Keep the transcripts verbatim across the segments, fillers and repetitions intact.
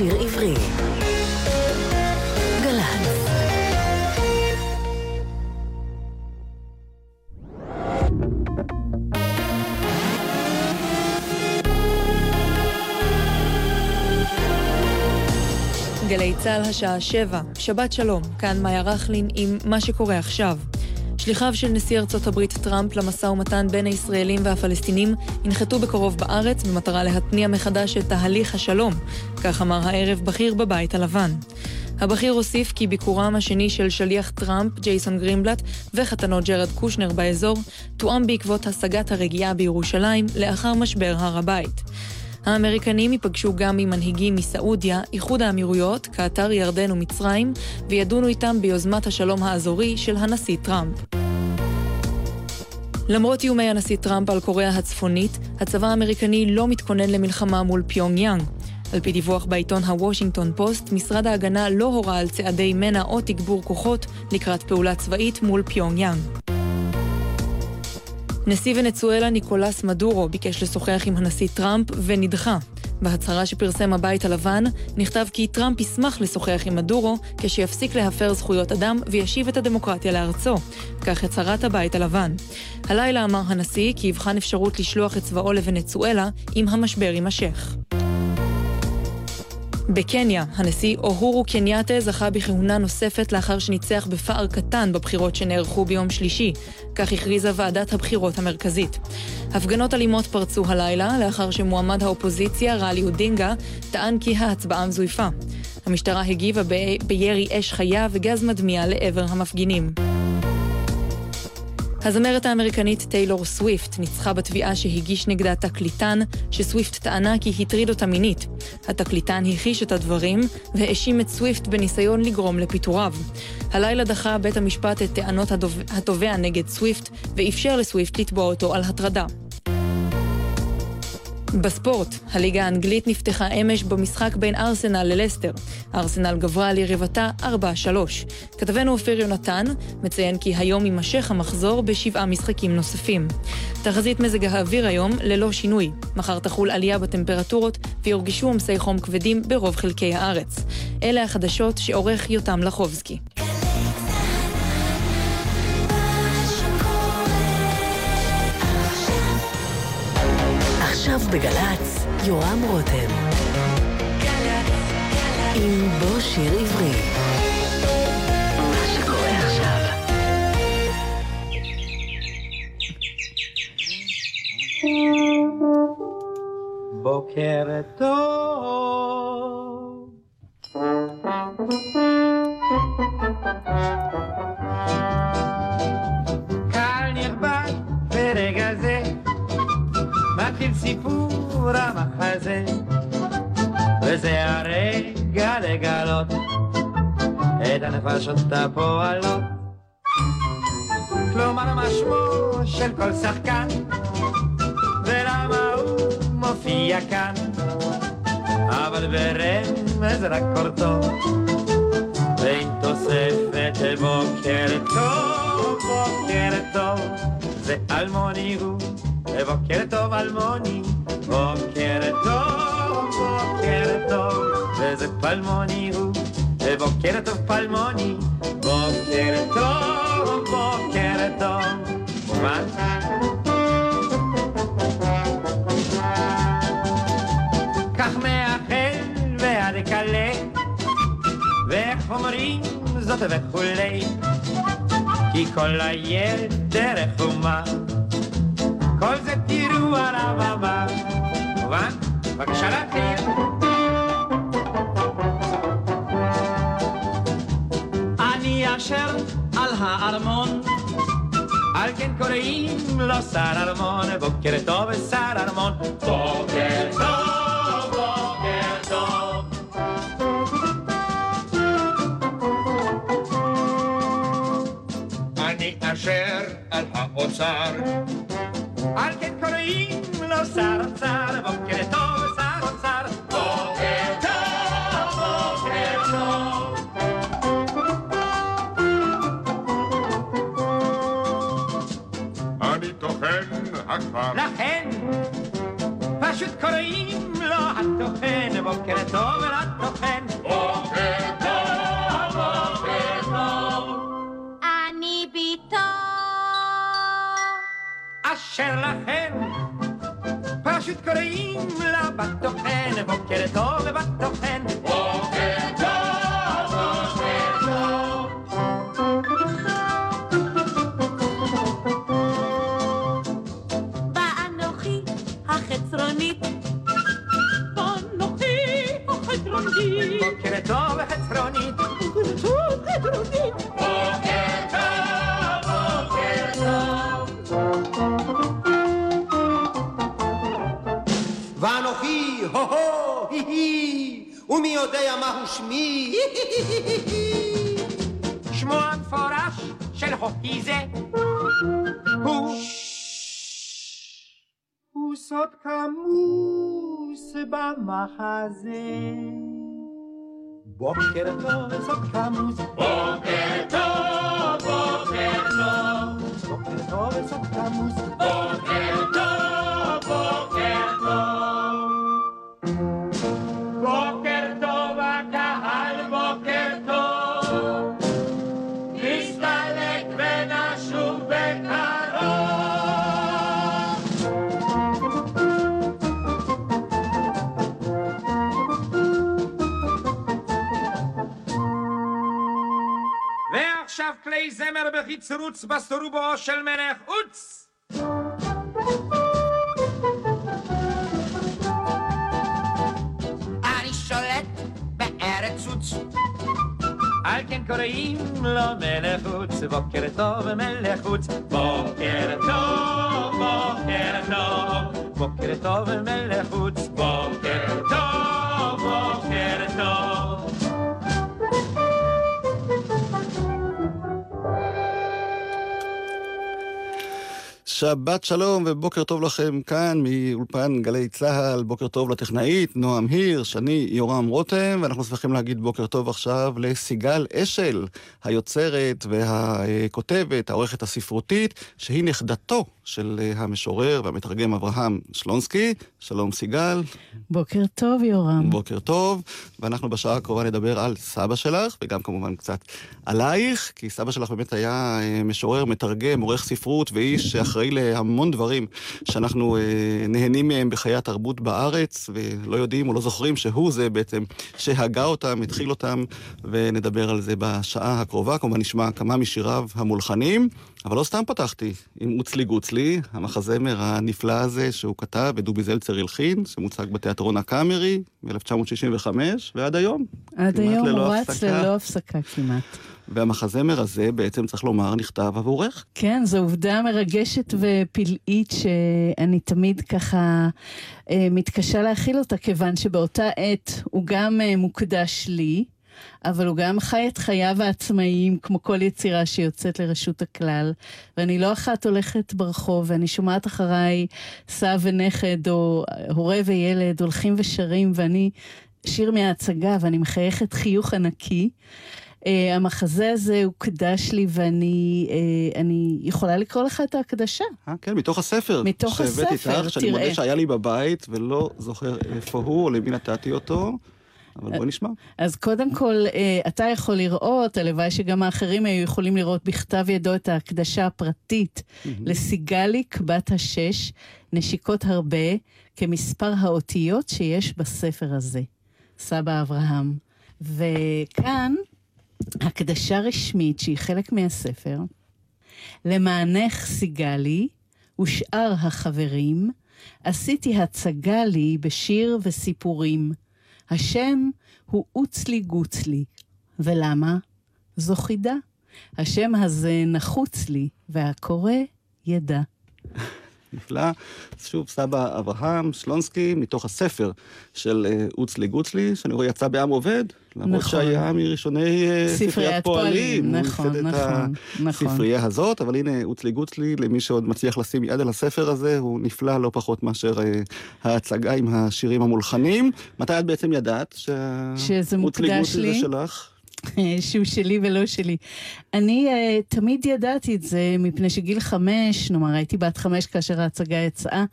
שיר עברי. גלן. גלי צהל השעה שבע, שבת שלום, כאן מאיה רחלין עם מה שקורה עכשיו. שליחיו של נשיא ארצות הברית טראמפ למשא ומתן בין הישראלים והפלסטינים ינחתו בקרוב בארץ במטרה להתניע מחדש את תהליך השלום, כך אמר הערב בכיר בבית הלבן. הבכיר הוסיף כי ביקורם השני של שליח טראמפ, ג'ייסון גרינבלט וחתנו ג'רד קושנר באזור, תואם בעקבות השגת הרגיעה בירושלים לאחר משבר הר הבית. האמריקנים ייפגשו גם עם מנהיגים מסעודיה, איחוד האמירויות, קטר, ירדן ומצרים, וידונו איתם ביוזמת השלום האזורי של הנשיא טראמפ. למרות איומי הנשיא טראמפ על קוריאה הצפונית, הצבא האמריקני לא מתכונן למלחמה מול פיונגיאנג. על פי דיווח בעיתון הוושינגטון פוסט, משרד ההגנה לא הורה על צעדי מנע או תגבור כוחות לקראת פעולה צבאית מול פיונגיאנג. נשיא ונצואלה ניקולס מדורו ביקש לשוחח עם הנשיא טראמפ ונדחה. בהצהרה שפרסם הבית הלבן נכתב כי טראמפ ישמח לשוחח עם מדורו כשיפסיק להפר זכויות אדם וישיב את הדמוקרטיה לארצו. כך הצהרת הבית הלבן. הלילה אמר הנשיא כי יבחן אפשרות לשלוח את צבאו לוונצואלה אם המשבר יימשך. בקניה, הנשיא אוהורו קניאטה זכה בכהונה נוספת לאחר שניצח בפער קטן בבחירות שנערכו ביום שלישי, כך הכריזה ועדת הבחירות המרכזית. הפגנות אלימות פרצו הלילה לאחר שמועמד האופוזיציה ראילה אודינגה טען כי ההצבעה מזויפה. המשטרה הגיבה ב... בירי אש חיה וגז מדמיע לעבר המפגינים. הזמרת האמריקנית טיילור סוויפט ניצחה בתביעה שהגיש נגדה תקליטן, שסוויפט טענה כי הטריד אותה מינית. התקליטן הכחיש את הדברים והאשים את סוויפט בניסיון לגרום לפיטוריו. הלילה דחה בית המשפט את טענות התובע נגד סוויפט ואפשר לסוויפט לתבוע אותו על הטרדה. בספורט, הליגה האנגלית נפתחה אמש במשחק בין ארסנל ללסטר. ארסנל גברה על יריבתה ארבע שלוש. כתבנו אופיר יונתן מציין כי היום יימשך המחזור בשבעה משחקים נוספים. תחזית מזג האוויר היום ללא שינוי. מחר תחול עלייה בטמפרטורות ויורגשו עומסי חום כבדים ברוב חלקי הארץ. אלה החדשות שעורך יותם לחובסקי. עכשיו בגלץ, יורם רותם. גלץ, גלץ. עם בו שיר עברי. מה שקורה עכשיו. בוקר טוב. קהל נכבד ברגע זה. מתחיל סיפור המחזה, וזה הרגע לגלות את הנפשות הפועלות. כלומר משמו של כל שחקן, ולמה הוא מופיע כאן, אבל ברמז רק קורטו, ועם תוספת בוקר טוב, בוקר טוב, זה אלמוני הוא. בוקר טוב אלמוני, בוקר טוב, בוקר טוב, וזה פלמוני הוא, בוקר טוב פלמוני, בוקר טוב, בוקר טוב, מה? כך מאחל ועד קלה, ואיך אומרים זאת וכולי, כי כל היתר חומה. כל זה תראו על הבמה, מובן? בבקשה להתחיל. אני אשר על הארמון, על כן קוראים לו שר ארמון, בוקר טוב שר ארמון, בוקר טוב, בוקר טוב. אני אשר על האוצר, על כן קוראים לו שר אוצר, בוקר טוב שר אוצר, בוקר טוב, בוקר טוב. אני טוחן הכפר, לכן פשוט קוראים לו הטוחן, בוקר טוב ולטוחן. קוראים לה בת תוכן, בוקר טוב בת תוכן, בוקר טוב, בוקר טוב. באנוכי החצרונית, באנוכי החצרונית, בוקר טוב החצרונית, בוקר טוב החצרונית, בוקר טוב, בוקר טוב. ואנוכי, הו-הו, הי-הי, ומי יודע מהו שמי, הי-הי-הי-הי-הי. שמו המפורש של הופי זה, הוא... הוא סוד כמוס במחזה. בוקר טוב, סוד כמוס. בוקר טוב, בוקר טוב. בוקר טוב, סוד כמוס. בוקר טוב, בוקר טוב. בוקר טוב הקהל, בוקר טוב, נסתלק ונשוב בקרוב. ועכשיו כלי זמר בחיצרוץ בסטרובו של מלך עוץ. על כן קוראים לו מלך חוץ, בוקר טוב מלך חוץ, בוקר טוב, בוקר טוב, בוקר טוב מלך חוץ, בוקר טוב, בוקר טוב. שבת שלום ובוקר טוב לכם כאן מאולפן גלי צהל, בוקר טוב לטכנאית נועם הירש, אני יורם רותם, ואנחנו שמחים להגיד בוקר טוב עכשיו לסיגל אשל, היוצרת והכותבת, העורכת הספרותית, שהיא נכדתו של המשורר והמתרגם אברהם שלונסקי. שלום סיגל. בוקר טוב יורם. בוקר טוב, ואנחנו בשעה הקרובה נדבר על סבא שלך, וגם כמובן קצת עלייך, כי סבא שלך באמת היה משורר, מתרגם, עורך ספרות, ואיש שאחראי להמון דברים שאנחנו אה, נהנים מהם בחיי התרבות בארץ, ולא יודעים או לא זוכרים שהוא זה בעצם שהגה אותם, התחיל אותם, ונדבר על זה בשעה הקרובה. כמובן נשמע כמה משיריו המולחנים, אבל לא סתם פתחתי עם אוצלי גוצלי, המחזמר הנפלא הזה שהוא כתב, ודובי זלצר הלחין, שמוצג בתיאטרון הקאמרי מ-אלף תשע מאות שישים וחמש, ועד היום. עד היום רץ ללא הפסקה כמעט. והמחזמר הזה בעצם צריך לומר נכתב עבורך. כן, זו עובדה מרגשת ופלאית שאני תמיד ככה מתקשה להכיל אותה, כיוון שבאותה עת הוא גם מוקדש לי, אבל הוא גם חי את חייו העצמאיים, כמו כל יצירה שיוצאת לרשות הכלל, ואני לא אחת הולכת ברחוב, ואני שומעת אחריי סב ונכד, או הורה וילד, הולכים ושרים, ואני שיר מההצגה, ואני מחייכת חיוך ענקי. Uh, המחזה הזה הוא קדש לי, ואני uh, אני יכולה לקרוא לך את ההקדשה. 아, כן, מתוך הספר. מתוך הספר, תראה. שהבאת איתך, שאני מודה שהיה לי בבית, ולא זוכר איפה הוא, או למי נתתי אותו. אבל בואי נשמע. אז קודם כל, אתה יכול לראות, הלוואי שגם האחרים היו יכולים לראות בכתב ידו את ההקדשה הפרטית, לסיגליק בת השש, נשיקות הרבה, כמספר האותיות שיש בספר הזה. סבא אברהם. וכאן, הקדשה רשמית שהיא חלק מהספר, למענך סיגלי ושאר החברים, עשיתי הצגה לי בשיר וסיפורים. השם הוא אוצלי גוצלי. ולמה? זו חידה. השם הזה נחוץ לי, והקורא ידע. נפלא. שוב, סבא אברהם שלונסקי, מתוך הספר של אוצלי גוצלי, שאני רואה יצא בעם עובד, למרות נכון. שהיה מראשוני ספריית פועלים. נכון, נכון, נכון. הספרייה הזאת, אבל הנה אוצלי גוצלי, למי שעוד מצליח לשים יד על הספר הזה, הוא נפלא לא פחות מאשר ההצגה עם השירים המולחנים. מתי את בעצם ידעת שאוצלי גוצלי זה שלך? שהוא שלי ולא שלי. אני uh, תמיד ידעתי את זה, מפני שגיל חמש, נאמר, הייתי בת חמש כאשר ההצגה יצאה,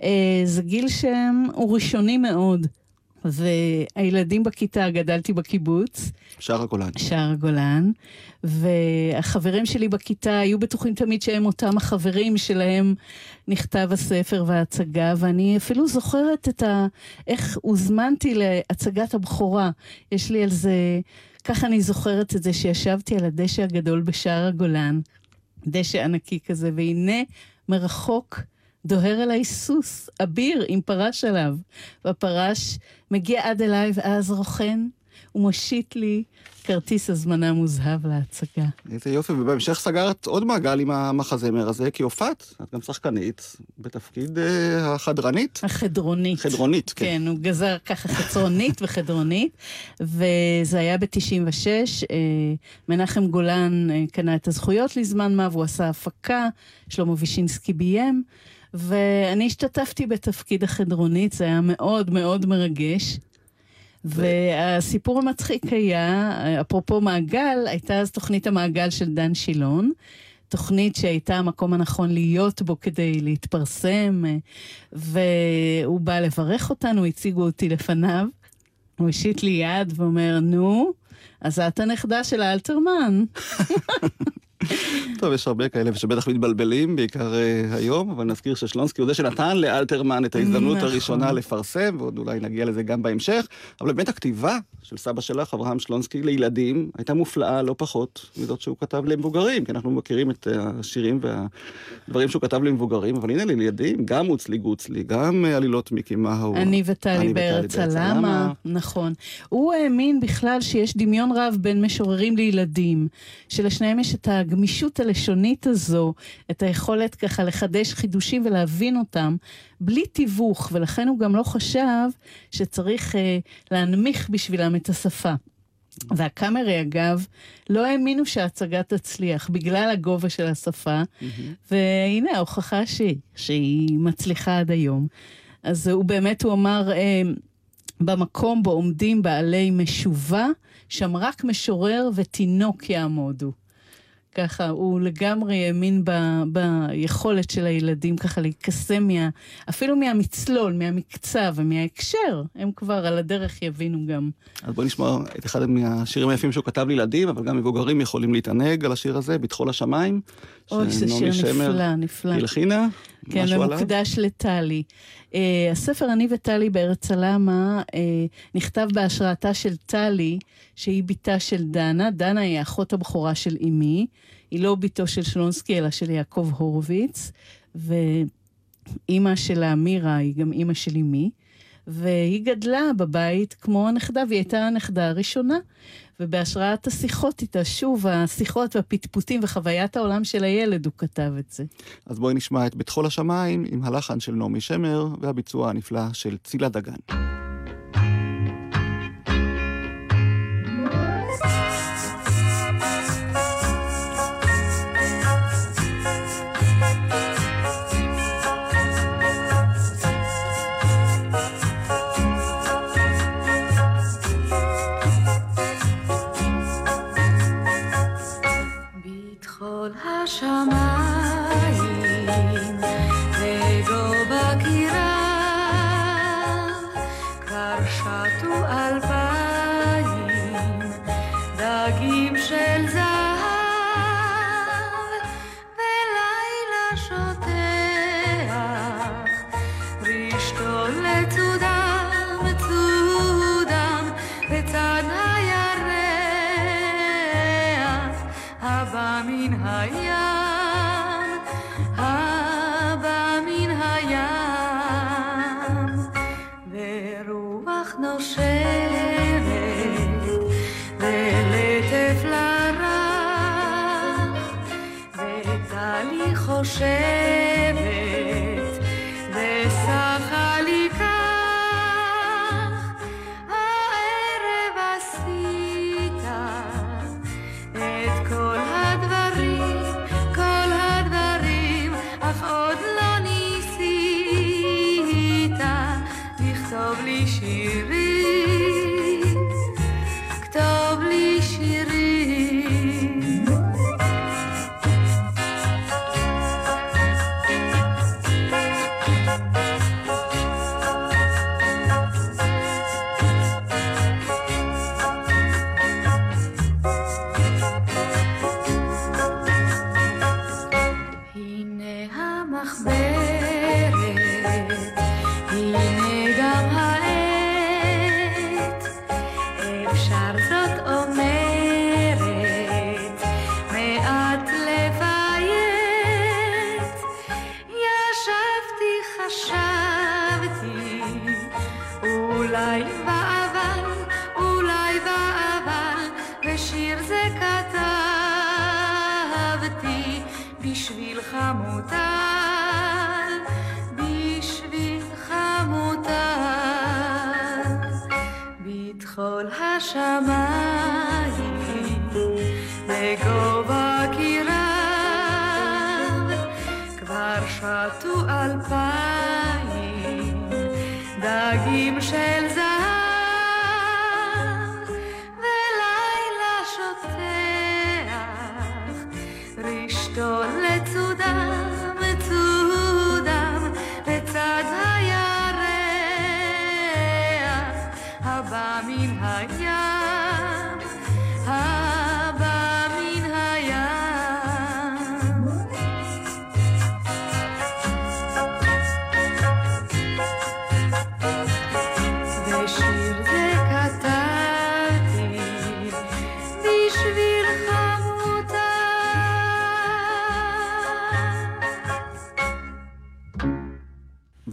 uh, זה גיל שהוא ראשוני מאוד. והילדים בכיתה, גדלתי בקיבוץ. שער הגולן. שער הגולן. והחברים שלי בכיתה היו בטוחים תמיד שהם אותם החברים שלהם נכתב הספר וההצגה, ואני אפילו זוכרת את ה... איך הוזמנתי להצגת הבכורה. יש לי על זה... ככה אני זוכרת את זה שישבתי על הדשא הגדול בשער הגולן, דשא ענקי כזה, והנה מרחוק דוהר אליי סוס, אביר עם פרש עליו, והפרש מגיע עד אליי ואז רוכן, ומושיט לי כרטיס הזמנה מוזהב להצגה. איזה יופי, ובהמשך סגרת עוד מעגל עם המחזמר הזה, כי הופעת, את גם שחקנית, בתפקיד אה, החדרנית. החדרונית. חדרונית, כן. כן, הוא גזר ככה חצרונית וחדרונית, וזה היה ב-תשעים ושש, אה, מנחם גולן אה, קנה את הזכויות לזמן מה, והוא עשה הפקה, שלמה וישינסקי ביים, ואני השתתפתי בתפקיד החדרונית, זה היה מאוד מאוד מרגש. והסיפור המצחיק היה, אפרופו מעגל, הייתה אז תוכנית המעגל של דן שילון, תוכנית שהייתה המקום הנכון להיות בו כדי להתפרסם, והוא בא לברך אותנו, הציגו אותי לפניו, הוא השיט לי יד ואומר, נו, אז את הנכדה של אלתרמן. טוב, יש הרבה כאלה שבטח מתבלבלים, בעיקר היום, אבל נזכיר ששלונסקי הוא זה שנתן לאלתרמן את ההזדמנות הראשונה לפרסם, ועוד אולי נגיע לזה גם בהמשך, אבל באמת הכתיבה של סבא שלך, אברהם שלונסקי, לילדים, הייתה מופלאה לא פחות מזאת שהוא כתב למבוגרים, כי אנחנו מכירים את השירים והדברים שהוא כתב למבוגרים, אבל הנה לילדים, גם מוצלי גוצלי, גם עלילות מקימה ההוא. אני וטלי בארץ הלמה, נכון. הוא האמין בכלל שיש דמיון רב בין משוררים לילדים, שלשניהם יש את הגמישות הלשונית הזו, את היכולת ככה לחדש חידושים ולהבין אותם, בלי תיווך, ולכן הוא גם לא חשב שצריך אה, להנמיך בשבילם את השפה. והקאמרי, אגב, לא האמינו שההצגה תצליח, בגלל הגובה של השפה, והנה ההוכחה שהיא, שהיא מצליחה עד היום. אז הוא באמת, הוא אמר, אה, במקום בו עומדים בעלי משובה, שם רק משורר ותינוק יעמודו. ככה, הוא לגמרי האמין ב, ביכולת של הילדים ככה להיקסם, מה, אפילו מהמצלול, מהמקצב ומההקשר, הם כבר על הדרך יבינו גם. אז בואו נשמע את אחד מהשירים היפים שהוא כתב לילדים, אבל גם מבוגרים יכולים להתענג על השיר הזה, בתחול השמיים. אוי, זה שיר נפלא, נפלא. הלחינה, כן, משהו עליו. כן, ומוקדש לטלי. Uh, הספר אני וטלי בארץ הלמה uh, נכתב בהשראתה של טלי, שהיא ביתה של דנה. דנה היא האחות הבכורה של אמי. היא לא ביתו של שלונסקי, אלא של יעקב הורוביץ. ואימא שלה, מירה, היא גם אימא של אמי. והיא גדלה בבית כמו הנכדה, והיא הייתה הנכדה הראשונה. ובהשראת השיחות איתה, שוב, השיחות והפטפוטים וחוויית העולם של הילד, הוא כתב את זה. אז בואי נשמע את בתחול השמיים, עם הלחן של נעמי שמר, והביצוע הנפלא של צילה דגן.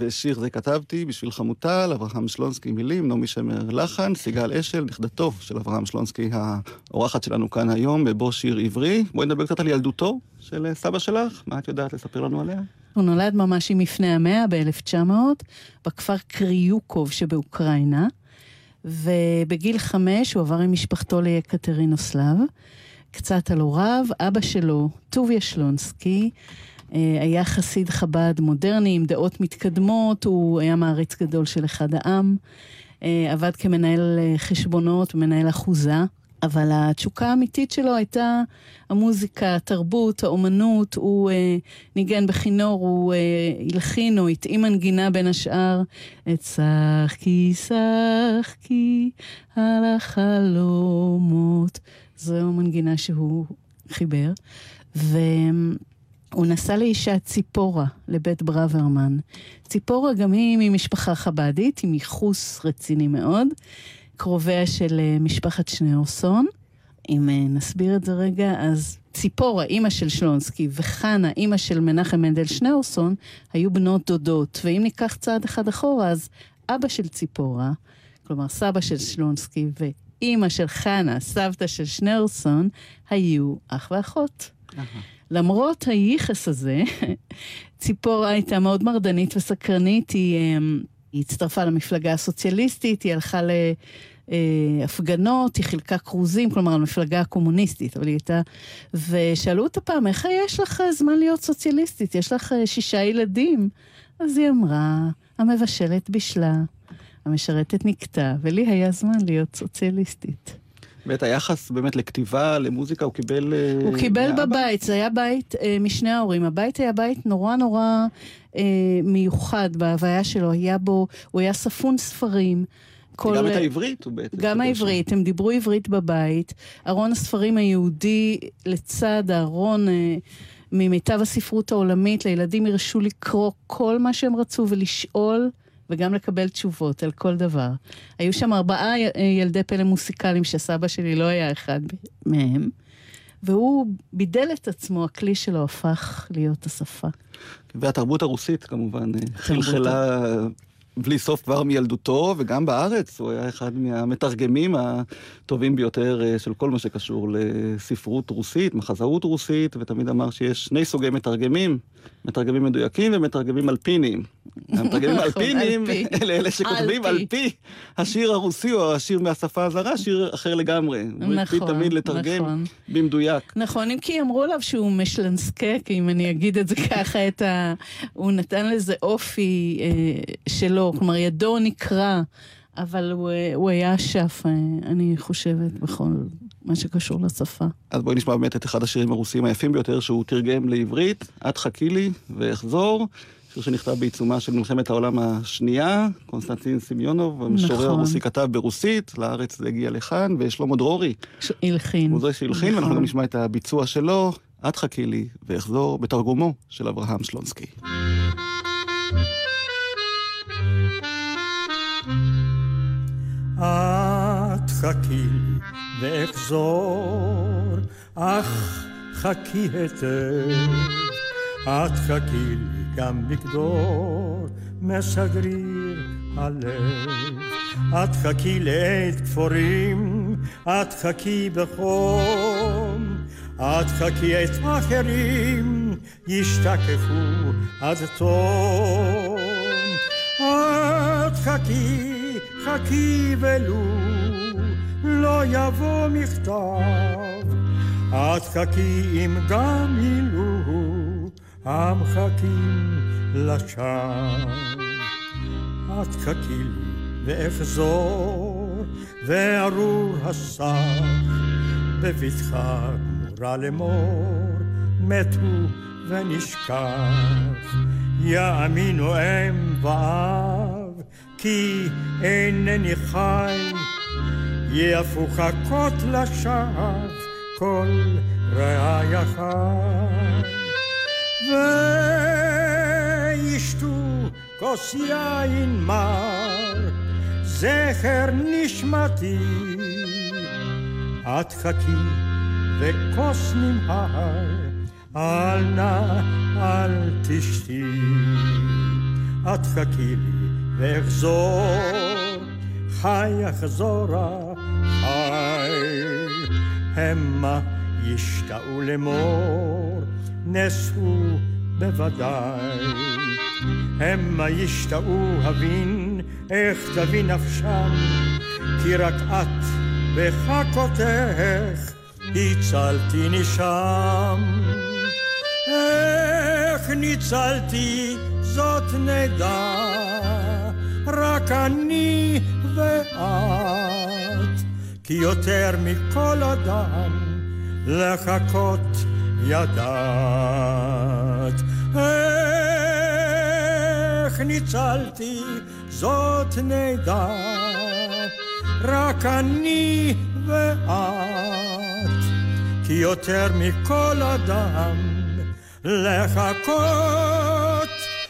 שיר זה כתבתי בשביל חמוטל, אברהם שלונסקי מילים, נעמי שמר לחן, סיגל אשל, נכדתו של אברהם שלונסקי, האורחת שלנו כאן היום, בבוא שיר עברי. בואי נדבר קצת על ילדותו של סבא שלך, מה את יודעת לספר לנו עליה? הוא נולד ממש עם מפני המאה ב-אלף תשע מאות, בכפר קריוקוב שבאוקראינה, ובגיל חמש הוא עבר עם משפחתו ליקטרינוסלב. קצת על הוריו, אבא שלו, טוביה שלונסקי, היה חסיד חב"ד מודרני עם דעות מתקדמות, הוא היה מעריץ גדול של אחד העם, עבד כמנהל חשבונות, מנהל אחוזה, אבל התשוקה האמיתית שלו הייתה המוזיקה, התרבות, האומנות, הוא ניגן בכינור, הוא הלחין או התאים מנגינה בין השאר, צחקי, צחקי, על החלומות, זו מנגינה שהוא חיבר, ו... הוא נסע לאישה ציפורה, לבית ברוורמן. ציפורה גם היא ממשפחה חבדית, היא מיחוס רציני מאוד, קרוביה של משפחת שניאורסון. אם נסביר את זה רגע, אז ציפורה, אימא של שלונסקי, וחנה, אימא של מנחם מנדל שניאורסון, היו בנות דודות, ואם ניקח צעד אחד אחורה, אז אבא של ציפורה, כלומר סבא של שלונסקי, ואימא של חנה, סבתא של שניאורסון, היו אח ואחות. אהה. למרות היחס הזה, ציפורה הייתה מאוד מרדנית וסקרנית, היא, היא הצטרפה למפלגה הסוציאליסטית, היא הלכה להפגנות, היא חילקה קרוזים, כלומר למפלגה הקומוניסטית, אבל היא הייתה, ושאלו אותה פעם, איך יש לך זמן להיות סוציאליסטית? יש לך שישה ילדים? אז היא אמרה, המבשלת בשלה, המשרתת נקטה, ולי היה זמן להיות סוציאליסטית. ואת היחס באמת לכתיבה, למוזיקה, הוא קיבל... הוא קיבל בבית, זה היה בית משני ההורים. הבית היה בית נורא נורא מיוחד בהוויה שלו, היה בו, הוא היה ספון ספרים. גם את העברית? גם העברית, הם דיברו עברית בבית. ארון הספרים היהודי לצד הארון... ממיטב הספרות העולמית, לילדים הרשו לקרוא כל מה שהם רצו ולשאול... וגם לקבל תשובות על כל דבר. היו שם ארבעה ילדי פלא מוסיקלים, שסבא שלי לא היה אחד מהם, והוא בידל את עצמו, הכלי שלו הפך להיות השפה. והתרבות הרוסית כמובן, חלחלה בלי סוף כבר מילדותו, וגם בארץ הוא היה אחד מהמתרגמים הטובים ביותר של כל מה שקשור לספרות רוסית, מחזאות רוסית, ותמיד אמר שיש שני סוגי מתרגמים, מתרגמים מדויקים ומתרגמים אלפיניים. המתרגמים אלפיניים, אלה אלה שכותבים על פי השיר הרוסי או השיר מהשפה הזרה, שיר אחר לגמרי. הוא הקפיד תמיד לתרגם במדויק. נכון, אם כי אמרו לו שהוא משלנסקק, אם אני אגיד את זה ככה, הוא נתן לזה אופי שלו, כלומר ידו נקרא, אבל הוא, הוא היה שף, אני חושבת, בכל מה שקשור לשפה. אז בואי נשמע באמת את אחד השירים הרוסיים היפים ביותר, שהוא תרגם לעברית, את חכי לי ואחזור, שיר שנכתב בעיצומה של מלחמת העולם השנייה, קונסטנטין סימיונוב, המשורר נכון. הרוסי כתב ברוסית, לארץ זה הגיע לכאן, ושלמה דרורי. ש... הלחין. הוא זה שהלחין, נכון. ואנחנו גם נשמע את הביצוע שלו, את חכי לי ואחזור, בתרגומו של אברהם שלונסקי. את חכי לי ואחזור, אך חכי היטב. את חכי לי גם בגדור, משגריר הלב. את חכי לעת כפורים, את חכי בחום. את חכי את אחרים, ישתקפו עד תום. את חכי, חכי ולו לא יבוא מכתב, את חכי אם גם אילו המחכים לשם. את חכי לי ואפזור וארור הסך בבטחה גמורה למור, מתו ונשכח, יאמינו אם ואב כי אינני חי, יפו חכות לשב כל רעייך, וישתו כוס יין מר זכר נשמתי, את חכי וכוס נמהר אל נא אל תשתי, את חכי לי ואחזור חי אחזורה חי, המה ישתאו למור נשאו בוודאי, המה ישתאו הבין איך תבין נפשם, כי רק את בחכותך הצלתי נשם. איך ניצלתי זאת נדע, רק אני ואת, כי יותר מכל אדם לחכות ידעת. איך ניצלתי זאת נדע, רק אני ואת, כי יותר מכל אדם לחכות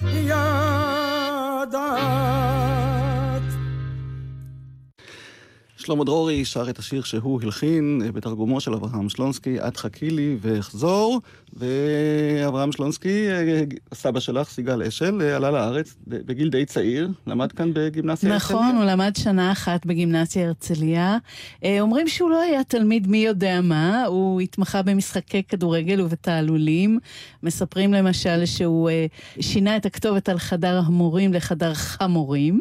ידעת. שלמה דרורי שר את השיר שהוא הלחין בתרגומו של אברהם שלונסקי, את חכי לי ואחזור. ואברהם שלונסקי, סבא שלך, סיגל אשל, עלה לארץ בגיל די צעיר, למד כאן בגימנסיה הרצליה. נכון, הוא למד שנה אחת בגימנסיה הרצליה. אומרים שהוא לא היה תלמיד מי יודע מה, הוא התמחה במשחקי כדורגל ובתעלולים. מספרים למשל שהוא שינה את הכתובת על חדר המורים לחדר חמורים,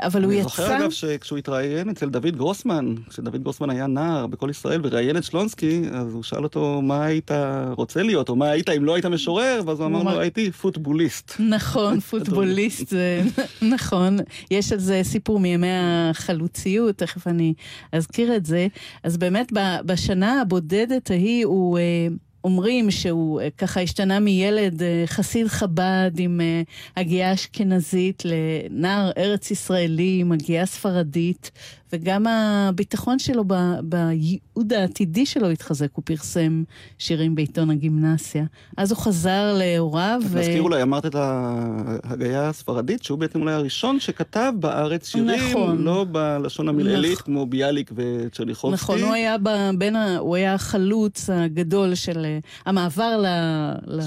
אבל הוא יצא... אני זוכר אגב שכשהוא התראיין אצל דוד גרוסמן, כשדוד גרוסמן היה נער בכל ישראל וראיין את שלונסקי, אז הוא שאל אותו, מה היית רוצה להיות, או מה היית אם לא היית משורר? ואז הוא אמר, הייתי פוטבוליסט. נכון, פוטבוליסט, נכון. יש על זה סיפור מימי החלוציות, תכף אני אזכיר את זה. אז באמת בשנה הבודדת ההיא הוא... אומרים שהוא ככה השתנה מילד חסיד חב"ד עם הגיעה אשכנזית לנער ארץ ישראלי עם הגיעה ספרדית, וגם הביטחון שלו ב- בייעוד העתידי שלו התחזק. הוא פרסם שירים בעיתון הגימנסיה, אז הוא חזר להוריו. נזכיר, אולי אמרת את ההגייה הספרדית, שהוא בעצם אולי הראשון שכתב בארץ שירים, נכון, לא בלשון המילאלית, נכון, כמו ביאליק וצ'רניחובסקי. נכון, הוא היה, בין ה... הוא היה החלוץ הגדול של המעבר ל...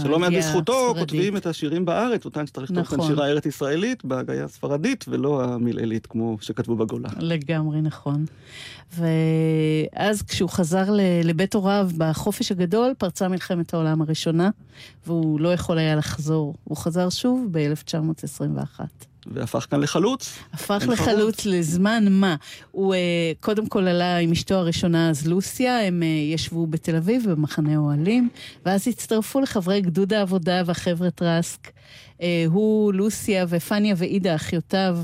שלא מעט בזכותו הספרדית. כותבים את השירים בארץ, אותן שצריך לכתוב, נכון, כאן שירה ארץ ישראלית בהגייה הספרדית ולא המילאלית כמו שכתבו בגולה. לגמרי. נכון. ואז כשהוא חזר לבית הוריו בחופש הגדול, פרצה מלחמת העולם הראשונה, והוא לא יכול היה לחזור. הוא חזר שוב ב-אלף תשע מאות עשרים ואחת. והפך כאן לחלוץ. הפך לחלוץ לזמן מה. הוא קודם כל עלה עם אשתו הראשונה, אז לוסיה, הם ישבו בתל אביב במחנה אוהלים, ואז הצטרפו לחברי גדוד העבודה והחברת רסק. הוא, לוסיה ופניה ועידה, אחיותיו,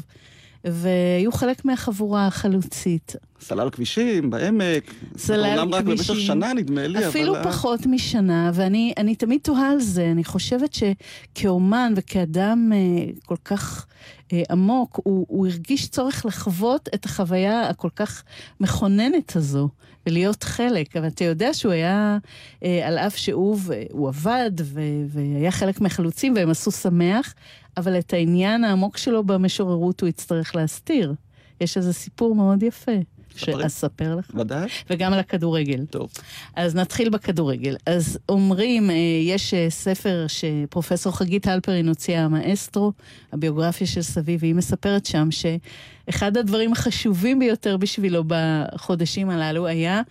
והיו חלק מהחבורה החלוצית. סלל כבישים בעמק, סלל כבישים, רק במשך שנה נדמה לי, אפילו אבל... פחות משנה, ואני אני תמיד תוהה על זה. אני חושבת שכאומן וכאדם אה, כל כך אה, עמוק, הוא, הוא הרגיש צורך לחוות את החוויה הכל כך מכוננת הזו, ולהיות חלק. אבל אתה יודע שהוא היה, אה, על אף שהוא הוא עבד, ו, והיה חלק מהחלוצים, והם עשו שמח, אבל את העניין העמוק שלו במשוררות הוא יצטרך להסתיר. יש איזה סיפור מאוד יפה. שאספר לך. ודאי. וגם על הכדורגל. טוב. אז נתחיל בכדורגל. אז אומרים, יש ספר שפרופסור חגית הלפרין הוציאה, המאסטרו, הביוגרפיה של סבי, והיא מספרת שם שאחד הדברים החשובים ביותר בשבילו בחודשים הללו היה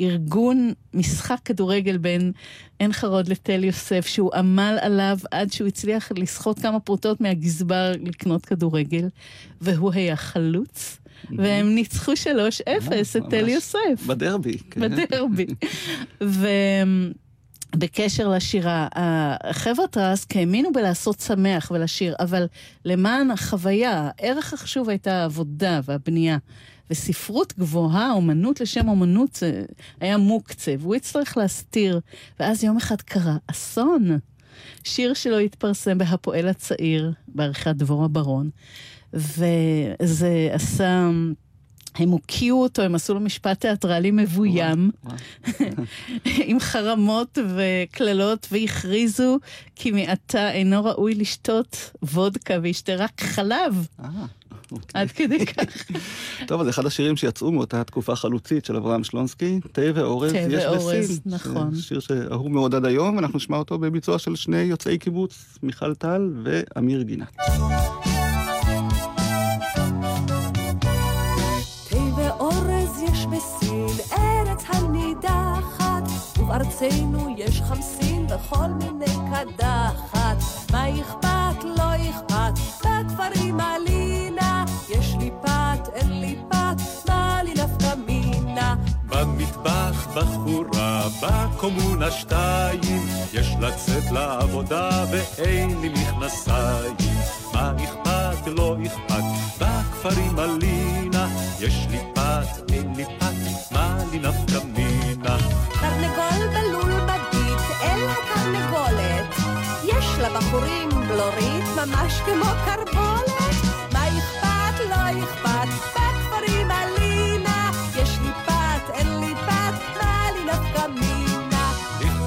ארגון משחק כדורגל בין אין חרוד לתל יוסף, שהוא עמל עליו עד שהוא הצליח לסחוט כמה פרוטות מהגזבר לקנות כדורגל, והוא היה חלוץ, והם ניצחו שלוש אפס את תל יוסף. בדרבי. בדרבי. ו... בקשר לשירה, חברת רסק האמינו בלעשות שמח ולשיר, אבל למען החוויה, הערך החשוב הייתה העבודה והבנייה, וספרות גבוהה, אומנות לשם אומנות, היה מוקצה, והוא הצטרך להסתיר, ואז יום אחד קרה אסון. שיר שלו התפרסם בהפועל הצעיר, בעריכת דבורה ברון, וזה עשה... הם הוקיעו אותו, הם עשו לו משפט תיאטרלי מבוים, עם חרמות וכללות, והכריזו כי מעתה אינו ראוי לשתות וודקה, וישתה רק חלב. עד כדי כך. טוב, אז אחד השירים שיצאו מאותה תקופה חלוצית של אברהם שלונסקי, תה ואורז, יש בסין. נכון. שיר שאהוב מאוד עד היום, ואנחנו נשמע אותו בביצוע של שני יוצאי קיבוץ, מיכל טל ואמיר גינת. בארצנו יש חמסין בכל מיני קדחת, מה אכפת לא אכפת, בכפרים עלינה יש לי פת אין לי פת, מה לי נפקא מינה? במטבח בחורה בקומונה שתיים, יש לצאת לעבודה ואין לי מכנסיים, מה אכפת לא אכפת, בכפרים עלינה יש לי פת אין לי פת, מה לי נפקא מינה? תרנגול בלול מביט אל התרנגולת, יש לבחורים בלורית ממש כמו קרבולת, מה אכפת לא אכפת, בכפרים עלינה יש לי פת אין לי פת, מה לי נפקא מינה?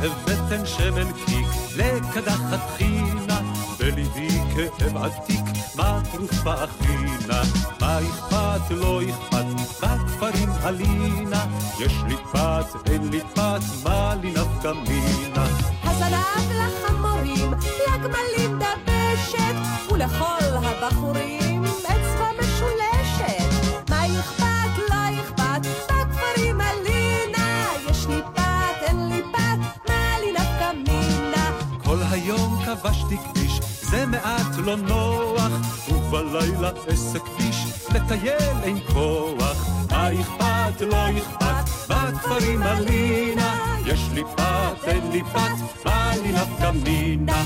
הבאתם שמן קיק לקדחת חינה, בליבי כאב עתיק מה תרופה אחינה, מה אכפת לא אכפת, בכפרים עלינה יש לי פת אין לי פת, מה לי נפקא מינה? הזנב לחמורים לגמלים דבשת, ולכל הבחורים אצבע משולשת, מה אכפת לא אכפת, בכפרים עלינה יש לי פת אין לי פת, מה לי נפקא מינה? כל היום כבשתי כביש זה מעט לא נוח, ובלילה עסק פיש לטייל אין כוח, מה אכפת לא אכפת, בכפרים עלינה יש לי פת אין לי פת, מה לי נפקא מינה?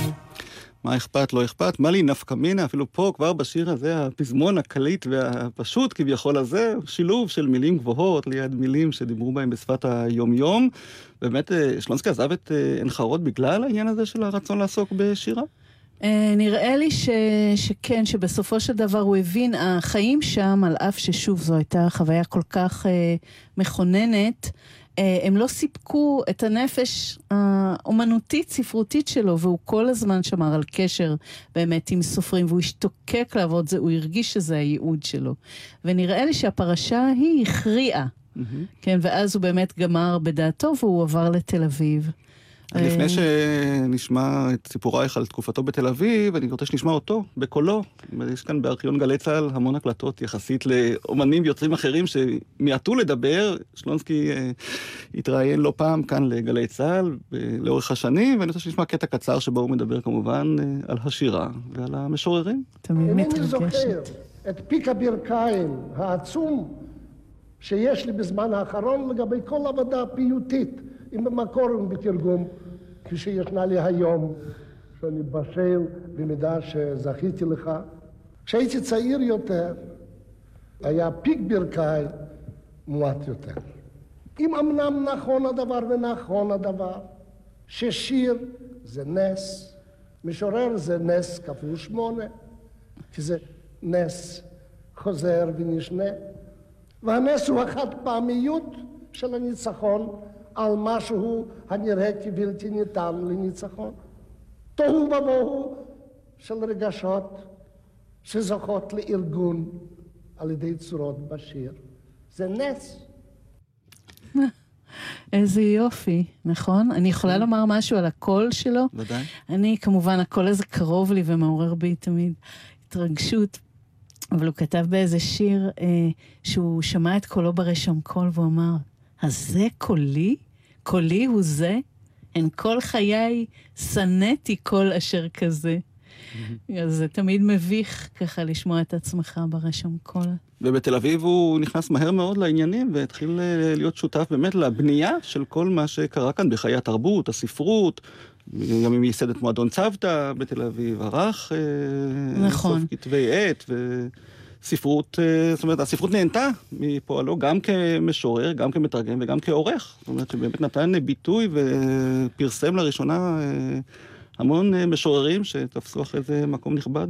מה אכפת לא אכפת, מה לי נפקא מינה? אפילו פה כבר בשיר הזה הפזמון הקליט והפשוט כביכול הזה, שילוב של מילים גבוהות ליד מילים שדיברו בהם בשפת היומיום. באמת שלונסקי עזב את עין חרוד בגלל העניין הזה של הרצון לעסוק בשירה? נראה לי ש... שכן, שבסופו של דבר הוא הבין, החיים שם, על אף ששוב זו הייתה חוויה כל כך אה, מכוננת, אה, הם לא סיפקו את הנפש האומנותית, ספרותית שלו, והוא כל הזמן שמר על קשר באמת עם סופרים, והוא השתוקק לעבוד זה, הוא הרגיש שזה הייעוד שלו. ונראה לי שהפרשה היא הכריעה, mm-hmm. כן, ואז הוא באמת גמר בדעתו, והוא עבר לתל אביב. לפני שנשמע את סיפורייך על תקופתו בתל אביב, אני רוצה שנשמע אותו בקולו. יש כאן בארכיון גלי צהל המון הקלטות יחסית לאומנים ויוצרים אחרים שמעטו לדבר. שלונסקי התראיין לא פעם כאן לגלי צהל לאורך השנים, ואני רוצה שנשמע קטע קצר שבו הוא מדבר כמובן על השירה ועל המשוררים. אני זוכר את פיק הברכיים העצום שיש לי בזמן האחרון לגבי כל עבודה הפיוטית, אם במקור ובתרגום, כפי שישנה לי היום, שאני בשל במידה שזכיתי לך. כשהייתי צעיר יותר, היה פיק ברכי מועט יותר. אם אמנם נכון הדבר ונכון הדבר, ששיר זה נס, משורר זה נס כפול שמונה, כי זה נס חוזר ונשנה, והנס הוא החד פעמיות של הניצחון, על משהו הנראה כבלתי ניתן לניצחון. תוהו ובוהו של רגשות שזוכות לארגון על ידי צורות בשיר. זה נס. איזה יופי, נכון? אני יכולה לומר משהו על הקול שלו? בוודאי. אני, כמובן, הקול הזה קרוב לי ומעורר בי תמיד התרגשות, אבל הוא כתב באיזה שיר אה, שהוא שמע את קולו ברשם קול, והוא אמר, אז זה קולי? קולי הוא זה? אין כל חיי, סנתי קול אשר כזה. אז זה תמיד מביך ככה לשמוע את עצמך ברשם קול. ובתל אביב הוא נכנס מהר מאוד לעניינים, והתחיל להיות שותף באמת לבנייה של כל מה שקרה כאן, בחיי התרבות, הספרות, ימים ייסד את מועדון צוותא בתל אביב, ערך, נכון. סוף כתבי עת, וספרות, זאת אומרת, הספרות נהנתה מפועלו גם כמשורר, גם כמתרגם וגם כעורך. זאת אומרת, שבאמת נתן ביטוי ופרסם לראשונה המון משוררים שתפסו אחרי זה מקום נכבד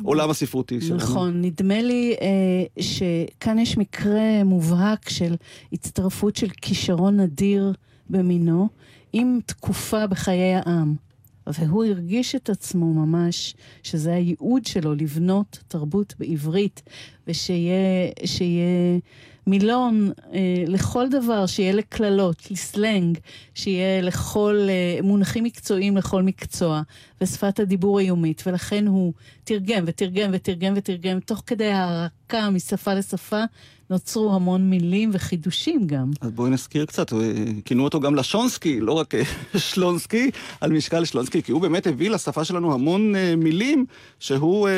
בעולם הספרותי שלנו. נכון, נדמה לי אה, שכאן יש מקרה מובהק של הצטרפות של כישרון נדיר במינו, עם תקופה בחיי העם. והוא הרגיש את עצמו ממש, שזה הייעוד שלו לבנות תרבות בעברית, ושיהיה שיהיה מילון אה, לכל דבר, שיהיה לכללות, לסלנג, שיהיה לכל אה, מונחים מקצועיים לכל מקצוע, ושפת הדיבור היומית, ולכן הוא תרגם ותרגם ותרגם ותרגם, תוך כדי הערכה משפה לשפה, נוצרו המון מילים וחידושים גם. אז בואי נזכיר קצת, כינו אותו גם לשונסקי, לא רק שלונסקי, על משקל שלונסקי, כי הוא באמת הביא לשפה שלנו המון מילים שהוא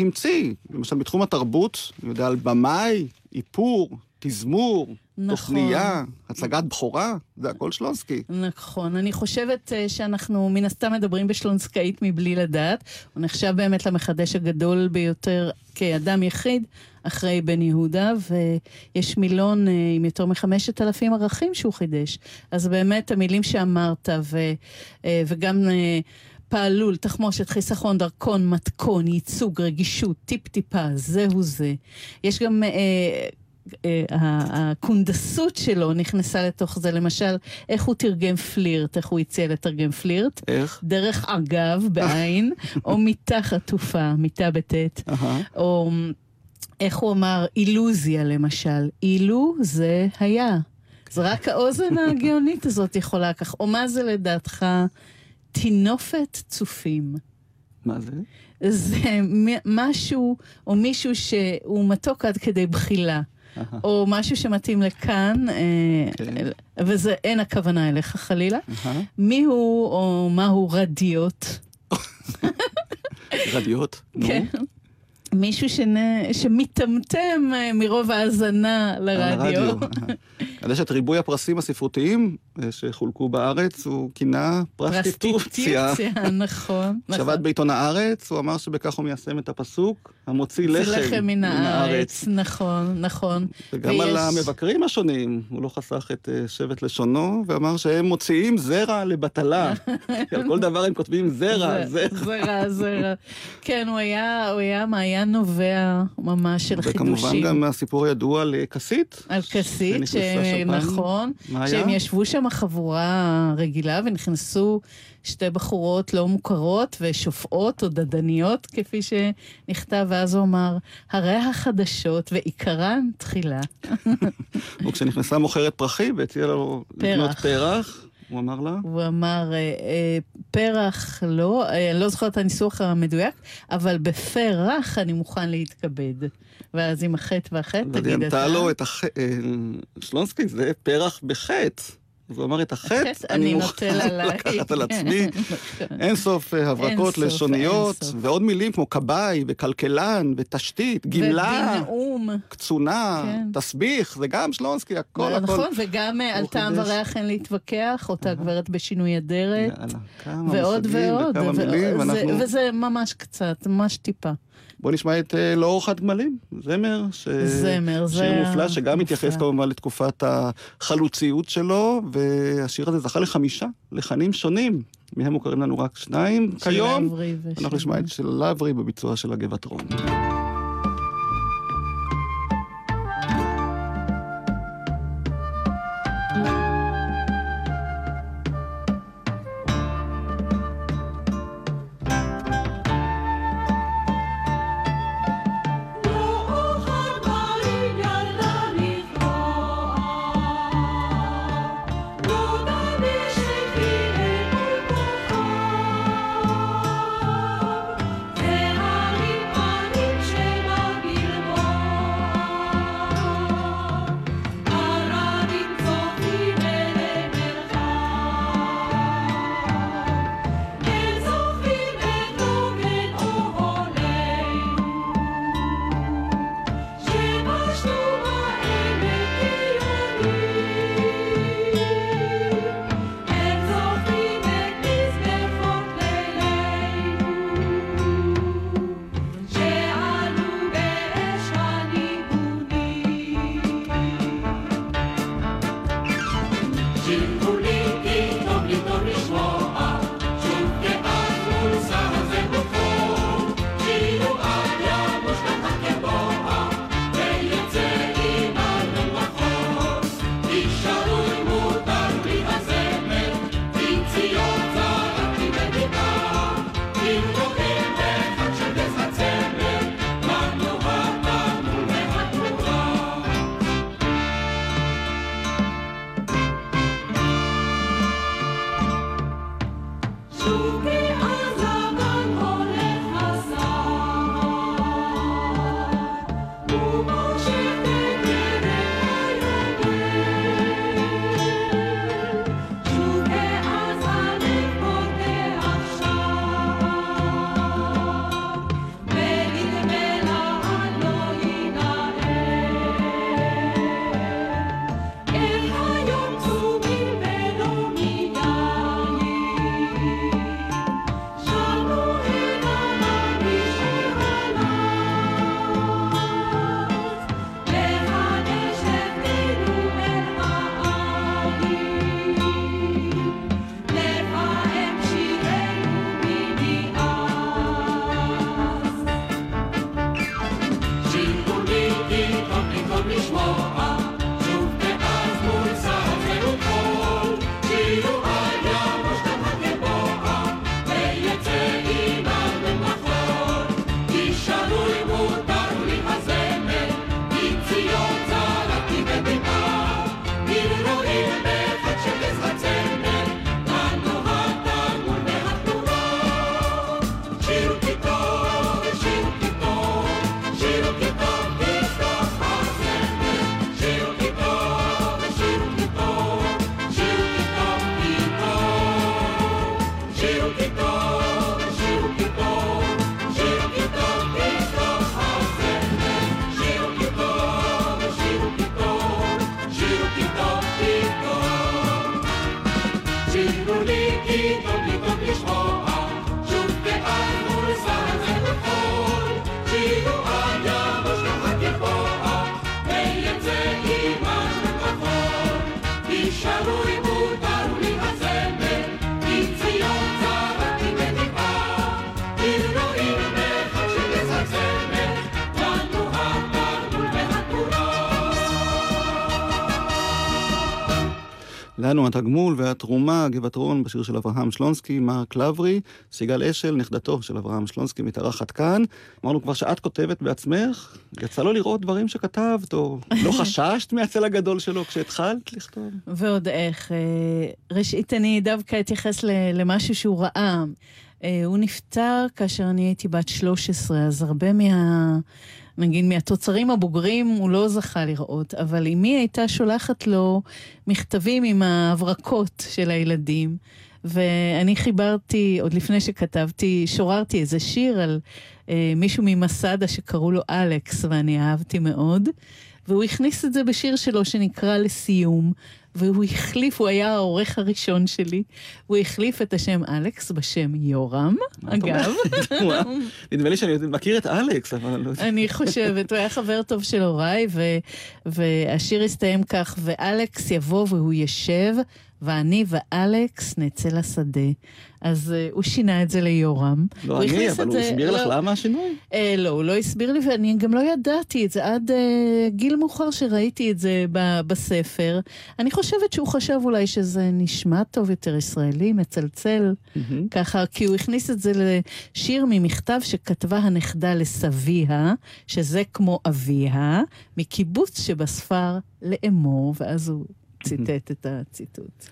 המציא. למשל בתחום התרבות, אני יודע, על במאי, איפור, תזמור, נכון. תוכניה, הצגת בחורה, זה הכל שלונסקי. נכון, אני חושבת שאנחנו מן הסתם מדברים בשלונסקאית מבלי לדעת, הוא נחשב באמת למחדש הגדול ביותר כאדם יחיד, אחרי בן יהודה, ויש מילון עם יותר מחמשת אלפים ערכים שהוא חידש. אז באמת המילים שאמרת, ו, וגם פעלול, תחמושת, חיסכון, דרכון, מתכון, ייצוג, רגישות, טיפ-טיפה, זהו זה. יש גם הקונדסות שלו נכנסה לתוך זה, למשל, איך הוא תרגם פלירט, איך הוא יצא לתרגם פלירט? איך? דרך אגב, בעין, או מיטה חטופה, מיטה בטט, או איך הוא אמר, אילוזיה למשל, אילו זה היה. זה רק האוזן הגאונית הזאת יכולה כך. או מה זה לדעתך? תינופת צופים. מה זה? זה משהו, או מישהו שהוא מתוק עד כדי בחילה. או משהו שמתאים לכאן, וזה אין הכוונה אליך חלילה. מי הוא או מה הוא רדיוט? רדיוט? כן. מישהו שמתמתם מרוב האזנה לרדיו. אני חושבת ריבוי הפרסים הספרותיים שחולקו בארץ, הוא כינה פרסטיטוציה. נכון. שבת בעיתון הארץ, הוא אמר שבכך הוא מיישם את הפסוק, המוציא לחם מן הארץ. נכון, נכון. וגם על המבקרים השונים, הוא לא חסך את שבט לשונו, ואמר שהם מוציאים זרע לבטלה. על כל דבר הם כותבים זרע, זרע. זרע, זרע. כן, הוא היה מעיין. נובע ממש של וכמובן חידושים. וכמובן גם הסיפור ידוע על כסית. על כסית, נכון. שהם ישבו שם החבורה רגילה ונכנסו שתי בחורות לא מוכרות ושופעות או דדניות, כפי שנכתב, ואז הוא אמר, הרי החדשות ועיקרן תחילה. וכשנכנסה מוכרת פרחי, והציעה לו לקנות פרח, הוא אמר לה? הוא אמר, פרח לא, לא זוכרת את הניסוח המדויק, אבל בפרח אני מוכן להתכבד. ואז עם החטא והחטא, תגיד אתה. ועדיין תה לו את החטא, שלונסקי זה פרח בחטא. אז הוא אמר את החטא, אני מוכן לקחת על עצמי. אין סוף הברקות לשוניות, ועוד מילים כמו קבאי וכלכלן ותשתית, גילה, קצונה, תסביך, זה גם שלונסקי, הכל הכל. נכון, וגם על טעם וריח אין להתווכח, אותה גברת בשינוי אדרת, ועוד ועוד. וזה ממש קצת, ממש טיפה. בוא נשמע את לא אורחת גמלים, זמר, ש... זמר, שיר מופלא, שגם מתייחס כמובן לתקופת החלוציות שלו, והשיר הזה זכה לחמישה, לחנים שונים, מהם מוכרים לנו רק שניים, כיום אנחנו נשמע את של לעברי בביצוע של הגבעטרון. לנו התגמול והתרומה, גבעטרון בשיר של אברהם שלונסקי, מר קלברי, סיגל אשל, נכדתו של אברהם שלונסקי, מתארחת כאן. אמרנו כבר שאת כותבת בעצמך, יצא לו לראות דברים שכתבת, או לא חששת מהצל הגדול שלו כשהתחלת לכתוב? ועוד איך. ראשית, אני דווקא אתייחס למשהו שהוא ראה. הוא נפטר כאשר אני הייתי בת שלוש עשרה, אז הרבה מה... נגיד, מהתוצרים הבוגרים הוא לא זכה לראות, אבל אמי הייתה שולחת לו מכתבים עם ההברקות של הילדים, ואני חיברתי, עוד לפני שכתבתי, שוררתי איזה שיר על אה, מישהו ממסדה שקראו לו אלכס, ואני אהבתי מאוד, והוא הכניס את זה בשיר שלו שנקרא לסיום, והוא החליף, הוא היה העורך הראשון שלי, הוא החליף את השם אלכס בשם יורם, אגב. נדמה לי שאני מכיר את אלכס, אבל לא... אני חושבת, הוא היה חבר טוב של הוריי, והשיר הסתיים כך, ואלכס יבוא והוא ישב, ואני ואלכס נצא לשדה. אז הוא שינה את זה ליורם. לא אני, אבל הוא הסביר לך למה השינוי? לא, הוא לא הסביר לי, ואני גם לא ידעתי את זה, עד גיל מאוחר שראיתי את זה בספר. אני חושבת שהוא חשב אולי שזה נשמע טוב יותר ישראלי, מצלצל, ככה, כי הוא הכניס את זה לשיר ממכתב שכתבה הנכדה לסביה, שזה כמו אביה, מקיבוץ שבספר לאמור, ואז הוא... ציטט את הציטוט.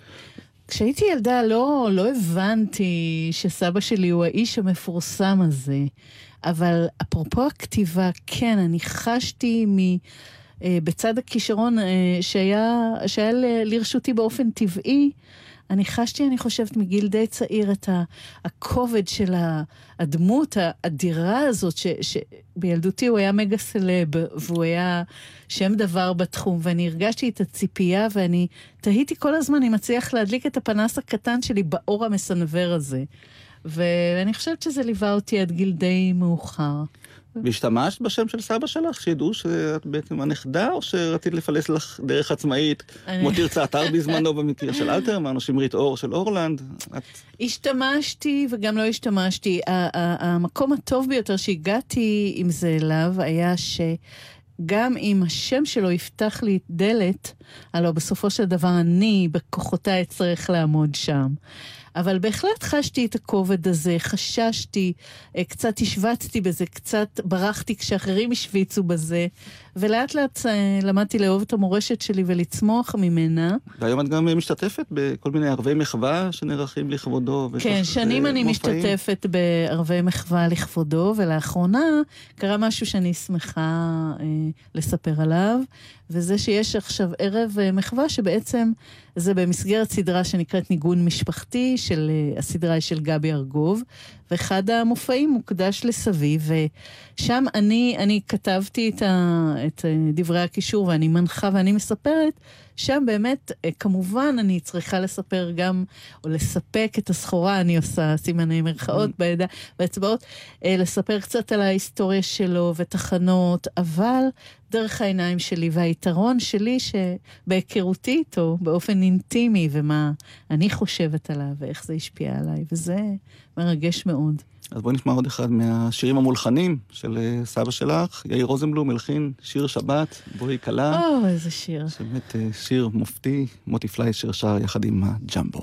כשהייתי ילדה לא, לא הבנתי שסבא שלי הוא האיש המפורסם הזה, אבל אפרופו הכתיבה, כן, אני חשתי מ, אה, בצד הכישרון אה, שהיה, שהיה ל, לרשותי באופן טבעי, אני חשתי, אני חושבת, מגיל די צעיר את הכובד של הדמות האדירה הזאת, שבילדותי הוא היה מגה סלב, והוא היה שם דבר בתחום, ואני הרגשתי את הציפייה, ואני תהיתי כל הזמן, אני מצליח להדליק את הפנס הקטן שלי באור המסנבר הזה. ואני חושבת שזה ליווה אותי עד גיל די מאוחר. והשתמשת בשם של סבא שלך, שידעו שאת בעצם הנכדה, או שרצית לפלס לך דרך עצמאית, כמו תרצה אתר בזמנו במקרה של אלתרמן, או שמרית אור של אורלנד? השתמשתי וגם לא השתמשתי. המקום הטוב ביותר שהגעתי עם זה אליו היה ש... גם אם השם שלו יפתח לי דלת, הלא בסופו של דבר אני בכוחותיי צריך לעמוד שם. אבל בהחלט חשתי את הכובד הזה, חששתי, קצת השבצתי בזה, קצת ברחתי כשאחרים השוויצו בזה, ולאט לאט למדתי לאהוב את המורשת שלי ולצמוח ממנה. והיום את גם משתתפת בכל מיני ערבי מחווה שנערכים לכבודו. כן, שנים אני משתתפת בערבי מחווה לכבודו, ולאחרונה קרה משהו שאני שמחה לספר עליו, וזה שיש עכשיו ערב מחווה שבעצם זה במסגרת סדרה שנקראת ניגון משפחתי, של הסדרה של גבי ארגוב, ואחד המופעים מוקדש לסבי, ושם אני, אני כתבתי את, ה, את דברי הקישור, ואני מנחה ואני מספרת, שם באמת, כמובן, אני צריכה לספר גם, או לספק את הסחורה, אני עושה סימני מרחאות בידע, באצבעות, לספר קצת על ההיסטוריה שלו ותחנות, אבל דרך העיניים שלי, והיתרון שלי שבהיכרותי איתו, באופן אינטימי, ומה אני חושבת עליו, ואיך זה השפיע עליי, וזה מרגש מאוד. אז בואי נשמע עוד אחד מהשירים המולחנים של סבא שלך, יאיר רוזנבלום, מלחין, שיר שבת, בואי קלה. או, איזה שיר. שבאמת שיר מופתי, מוטי פליי שיר שר יחד עם הג'מבו.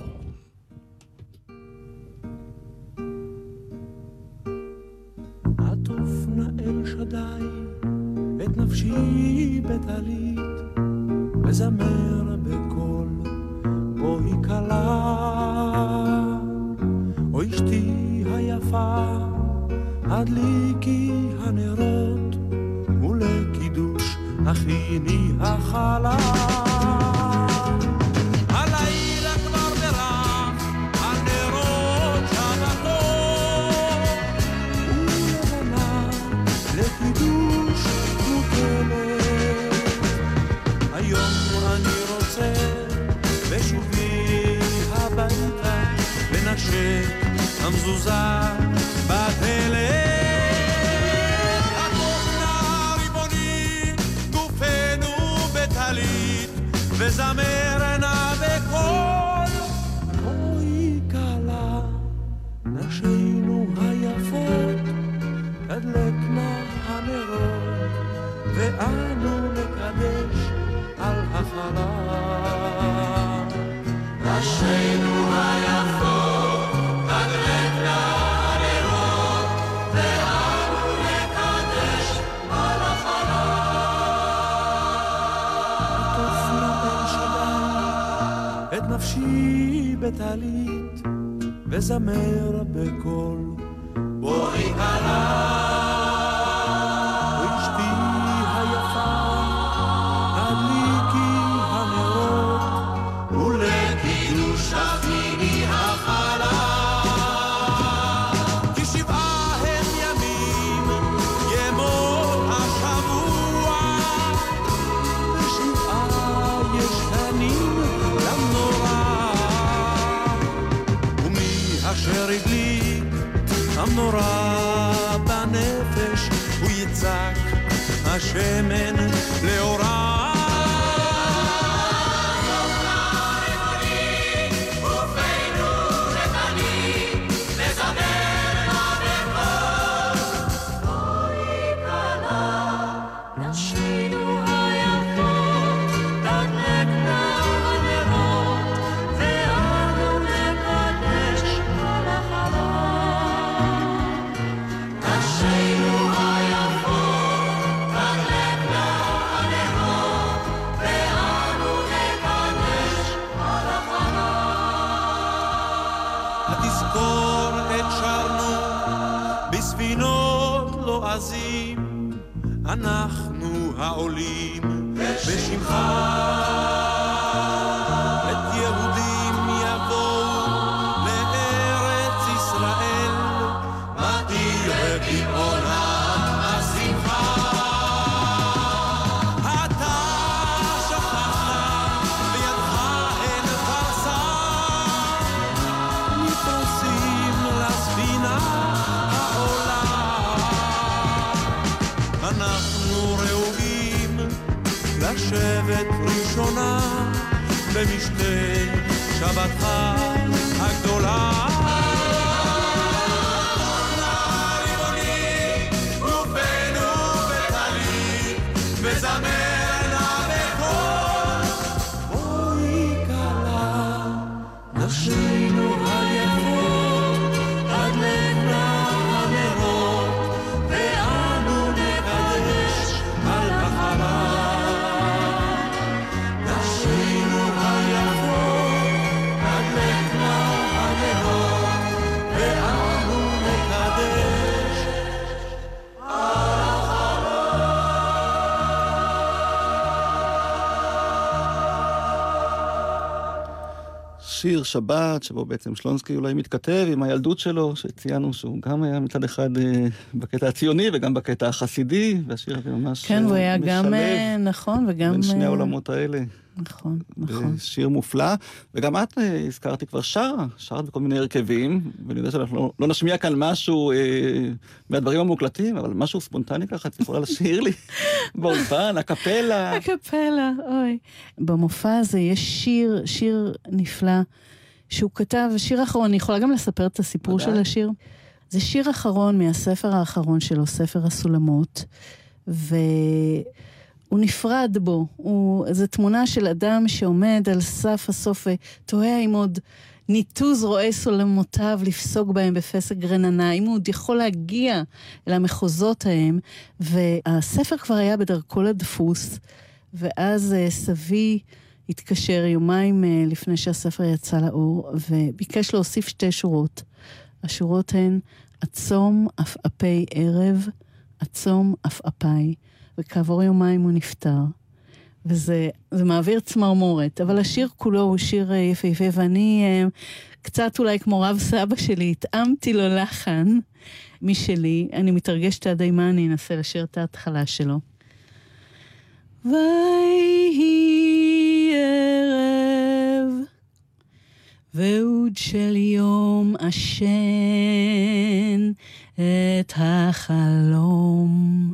עטוף נאל שדי, את נפשי בתלית, וזמר בקול, בואי קלה. או אשתי, היפה, הדליקי הנרות, ולקידוש הכיני החלה. המזוזה בתלת הקופנה ריבונית גופנו בתלית וזמרנה בכל בואי קלה נשינו היפות הדלקנה הנרות ואנו נקדש על החלה נשינו היפות נפשי בתלית וזמר בכל בואי קלה ואשתי היפה הדליקי הנרות ולקידוש הכיני החלה כי שבעה הם ימים ימות השבוע ושבעה יש שנים אשר הדליק המנורה בנפש הוא יצק השמן לאורה אנחנו העולים בשמך את יהודים יבואו לארץ ישראל מתיר בגבעונת השמחה אתה שכחת בידך אין פרסה מפרסים לספינה העולה נחשבת ראשונה במשתה שבתך הגדולה שיר שבת, שבו בעצם שלונסקי אולי מתכתב עם הילדות שלו, שציינו שהוא גם היה מצד אחד בקטע הציוני וגם בקטע החסידי, והשיר הזה ממש כן, הוא היה גם, נכון, וגם בין שני העולמות האלה. נכון, נכון. שיר מופלא, וגם את הזכרתי כבר שרה, שרת בכל מיני הרכבים, ואני יודע שאנחנו לא, לא נשמיע כאן משהו אה, מהדברים המוקלטים, אבל משהו ספונטני ככה, את יכולה לשיר לי באולפן, הקפלה. הקפלה, אוי. במופע הזה יש שיר, שיר נפלא, שהוא כתב, שיר אחרון, אני יכולה גם לספר את הסיפור של השיר. זה שיר אחרון מהספר האחרון שלו, ספר הסולמות, ו... הוא נפרד בו, הוא, זו תמונה של אדם שעומד על סף הסוף ותוהה אם עוד ניתוז רואה סולמותיו לפסוק בהם בפסק רננה, אם הוא עוד יכול להגיע אל המחוזות ההם, והספר כבר היה בדרכו לדפוס, ואז סבי התקשר יומיים לפני שהספר יצא לאור, וביקש להוסיף שתי שורות. השורות הן, עצום אפאפי ערב, עצום אפאפי. וכעבור יומיים הוא נפטר, וזה מעביר צמרמורת, אבל השיר כולו הוא שיר יפהפה, ואני קצת אולי כמו רב סבא שלי, התאמתי לו לחן משלי, אני מתרגשת עד אימה, אני אנסה לשיר את ההתחלה שלו. ויהי ערב, ועוד של יום אשן את החלום,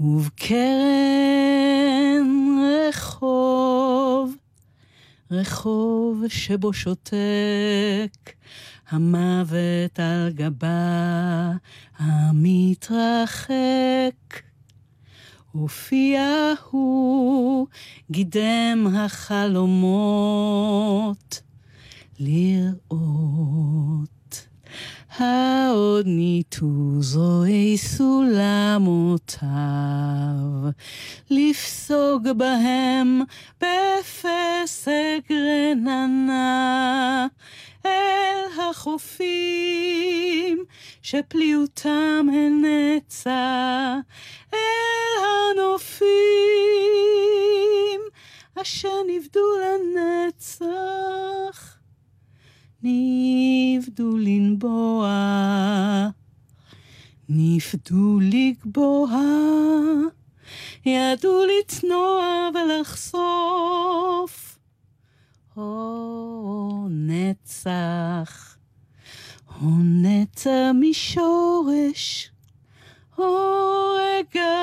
ובקרן רחוב, רחוב שבו שותק המוות על גבה המתרחק, הופיע הוא גידם החלומות לראות. העוד ניתוז רואי סולמותיו, לפסוג בהם בפסק רננה, אל החופים שפליותם הנצה, אל הנופים אשר נבדו לנצח. נפדו לנבוע, נפדו לגבוע, ידעו לצנוע ולחשוף. או נצח, או נצח משורש, או רגע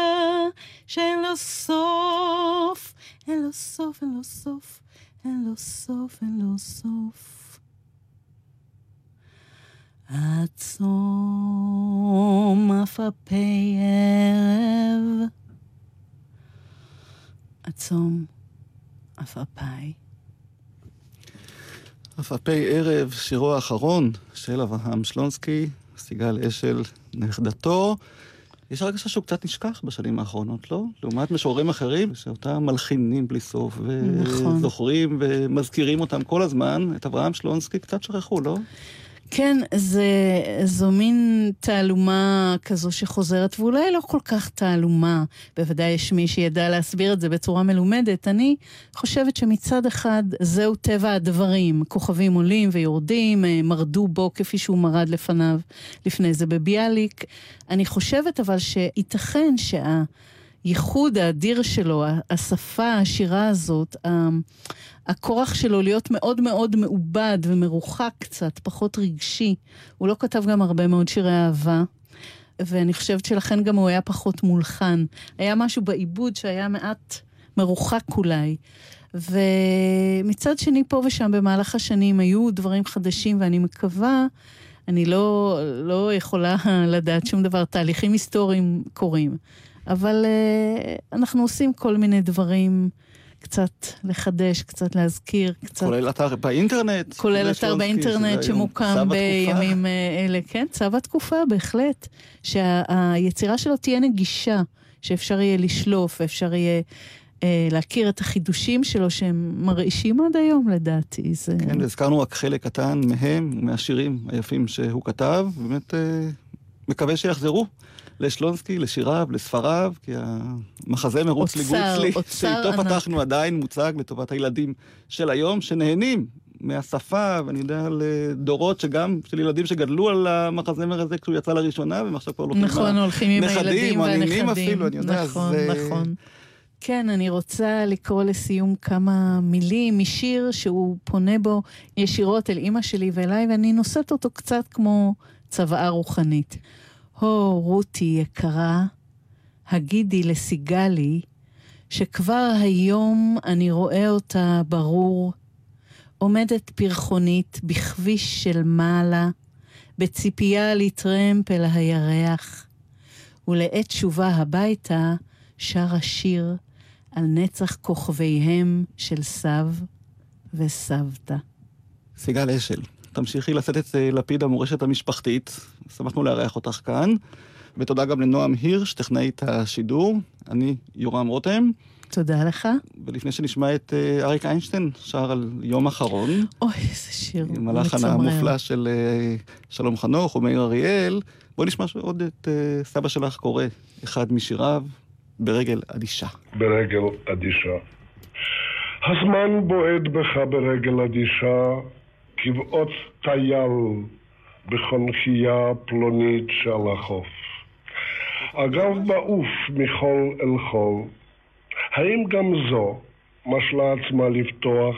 שאין לו סוף, אין לו סוף, אין לו סוף, אין לו סוף, אין לו סוף. עצום אפאפי ערב, עצום אפאפי. אפאפי ערב, שירו האחרון של אברהם שלונסקי, סיגל אשל נכדתו. יש הרגשה שהוא קצת נשכח בשנים האחרונות, לא? לעומת משוררים אחרים, שאותם מלחינים בלי סוף, וזוכרים ומזכירים אותם כל הזמן, את אברהם שלונסקי קצת שכחו, לא? כן, זה, זו מין תעלומה כזו שחוזרת, ואולי לא כל כך תעלומה, בוודאי יש מי שידע להסביר את זה בצורה מלומדת. אני חושבת שמצד אחד זהו טבע הדברים, כוכבים עולים ויורדים, מרדו בו כפי שהוא מרד לפניו, לפני זה בביאליק. אני חושבת אבל שייתכן שהייחוד האדיר שלו, השפה, השירה הזאת, ה... הכורח שלו להיות מאוד מאוד מעובד ומרוחק קצת, פחות רגשי. הוא לא כתב גם הרבה מאוד שירי אהבה, ואני חושבת שלכן גם הוא היה פחות מולחן. היה משהו בעיבוד שהיה מעט מרוחק אולי. ומצד שני פה ושם במהלך השנים היו דברים חדשים, ואני מקווה, אני לא, לא יכולה לדעת שום דבר, תהליכים היסטוריים קורים. אבל אנחנו עושים כל מיני דברים, קצת לחדש, קצת להזכיר, קצת... כולל אתר באינטרנט. כולל אתר באינטרנט שמוקם בימים אלה. כן, צו התקופה, בהחלט. שהיצירה שלו תהיה נגישה, שאפשר יהיה לשלוף, אפשר יהיה להכיר את החידושים שלו, שהם מרעישים עד היום, לדעתי. כן, והזכרנו רק חלק קטן מהם, מהשירים היפים שהוא כתב, באמת מקווה שיחזרו. לשלונסקי, לשיריו, לספריו, כי המחזה מרוץ לגוצלי, שאיתו פתחנו עדיין מוצג לטובת הילדים של היום, שנהנים מהשפה, ואני יודע, לדורות שגם, של ילדים שגדלו על המחזה מרזה כשהוא יצא לראשונה, ומחשב כבר הולכים נכון, מה... הולכים עם נכדים, הילדים והנכדים. אפילו, אני יודע, נכון, זה... נכון. כן, אני רוצה לקרוא לסיום כמה מילים משיר שהוא פונה בו ישירות אל אמא שלי ואליי, ואני נושאת אותו קצת כמו צוואה רוחנית. הו, רותי יקרה, הגידי לסיגלי, שכבר היום אני רואה אותה ברור, עומדת פרחונית בכביש של מעלה, בציפייה לטרמפ אל הירח, ולעת תשובה הביתה שר השיר על נצח כוכביהם של סב וסבתא. סיגל אשל. תמשיכי לשאת את לפיד המורשת המשפחתית, שמחנו לארח אותך כאן, ותודה גם לנועם הירש, טכנאית השידור, אני יורם רותם. תודה לך. ולפני שנשמע את אריק איינשטיין, שר על יום אחרון. אוי, איזה שיר מצמרר. עם הלחן המופלא של שלום חנוך ומאיר אריאל. בואי נשמע עוד את סבא שלך קורא, אחד משיריו, ברגל אדישה. ברגל אדישה. הזמן בועד בך ברגל אדישה, גבעות טייל בחונכייה פלונית שעל החוף. אגב בעוף מחול אל חול. האם גם זו משלה עצמה לפתוח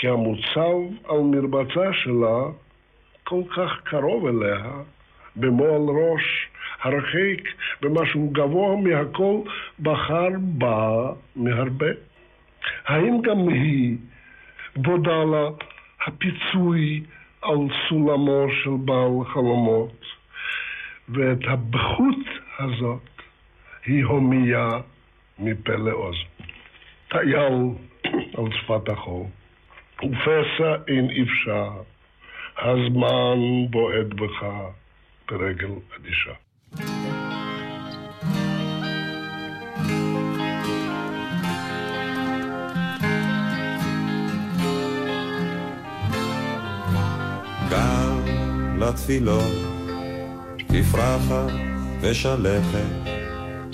כי המוצב על מרבצה שלה כל כך קרוב אליה, במועל ראש, הרחיק, במשהו גבוה מהכל, בחר בה מהרבה? האם גם היא בודה לה הפיצוי על סולמו של בעל חלומות, ואת הבחות הזאת היא הומיה מפה לעוז. טייל על שפת החול, ופסע אין אפשר, הזמן בועד בך ברגל אדישה. גם לתפילות תפרחת ושלכת,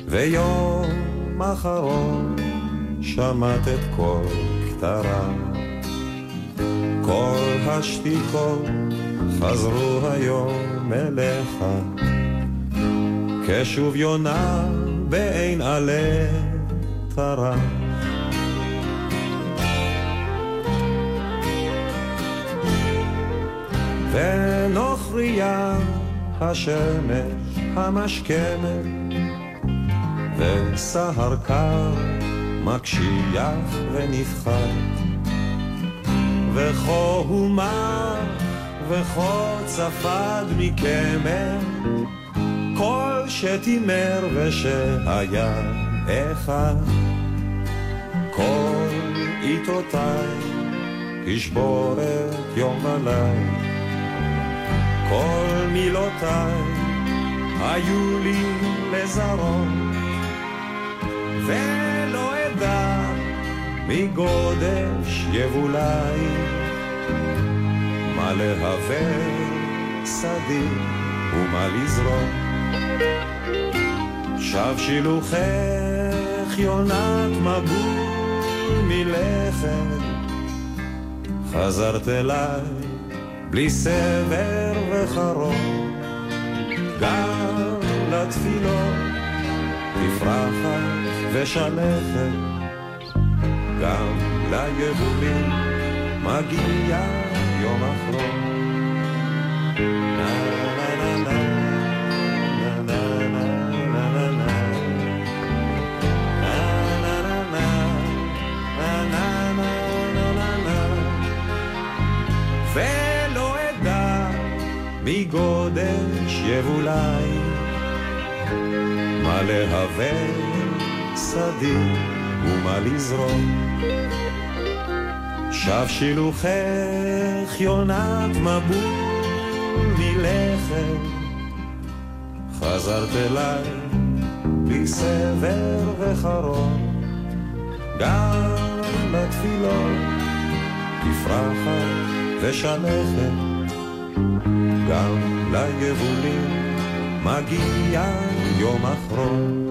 ויום אחרון שמעת את כל כתרה. כל השתיקות חזרו היום אליך, כשוב יונה בעין עלי תרה. ונוכריה השמש המשכמת, וסהר קר מקשיח ונפחת, וכה הומה וכה צפד מכמר, כל שתימר ושהיה אחד. כל עיתותיי ישבורת יום וליל, כל מילותיי היו לי לזרות, ולא אדע מגודש יבולי, מה להווה שדי ומה לזרות. שב שילוחך יונת מבול מלכת, חזרת אליי בלי סבר וחרום. גם לתפילות תפרחת ושלכת, גם ליבולים מגיע יום אחרון. גודל שבולי מה להבל שדים ומה לזרום שב שילוחך יונת מבול מלחם חזרת אליי בסבר וחרום גם לתפילות תפרחת ושלכת גם לגבולים מגיע יום אחרון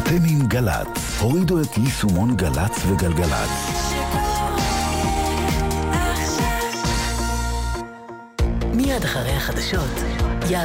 אתם עם גלץ, הורידו את יישומון גלץ וגלגלץ. מיד אחרי החדשות.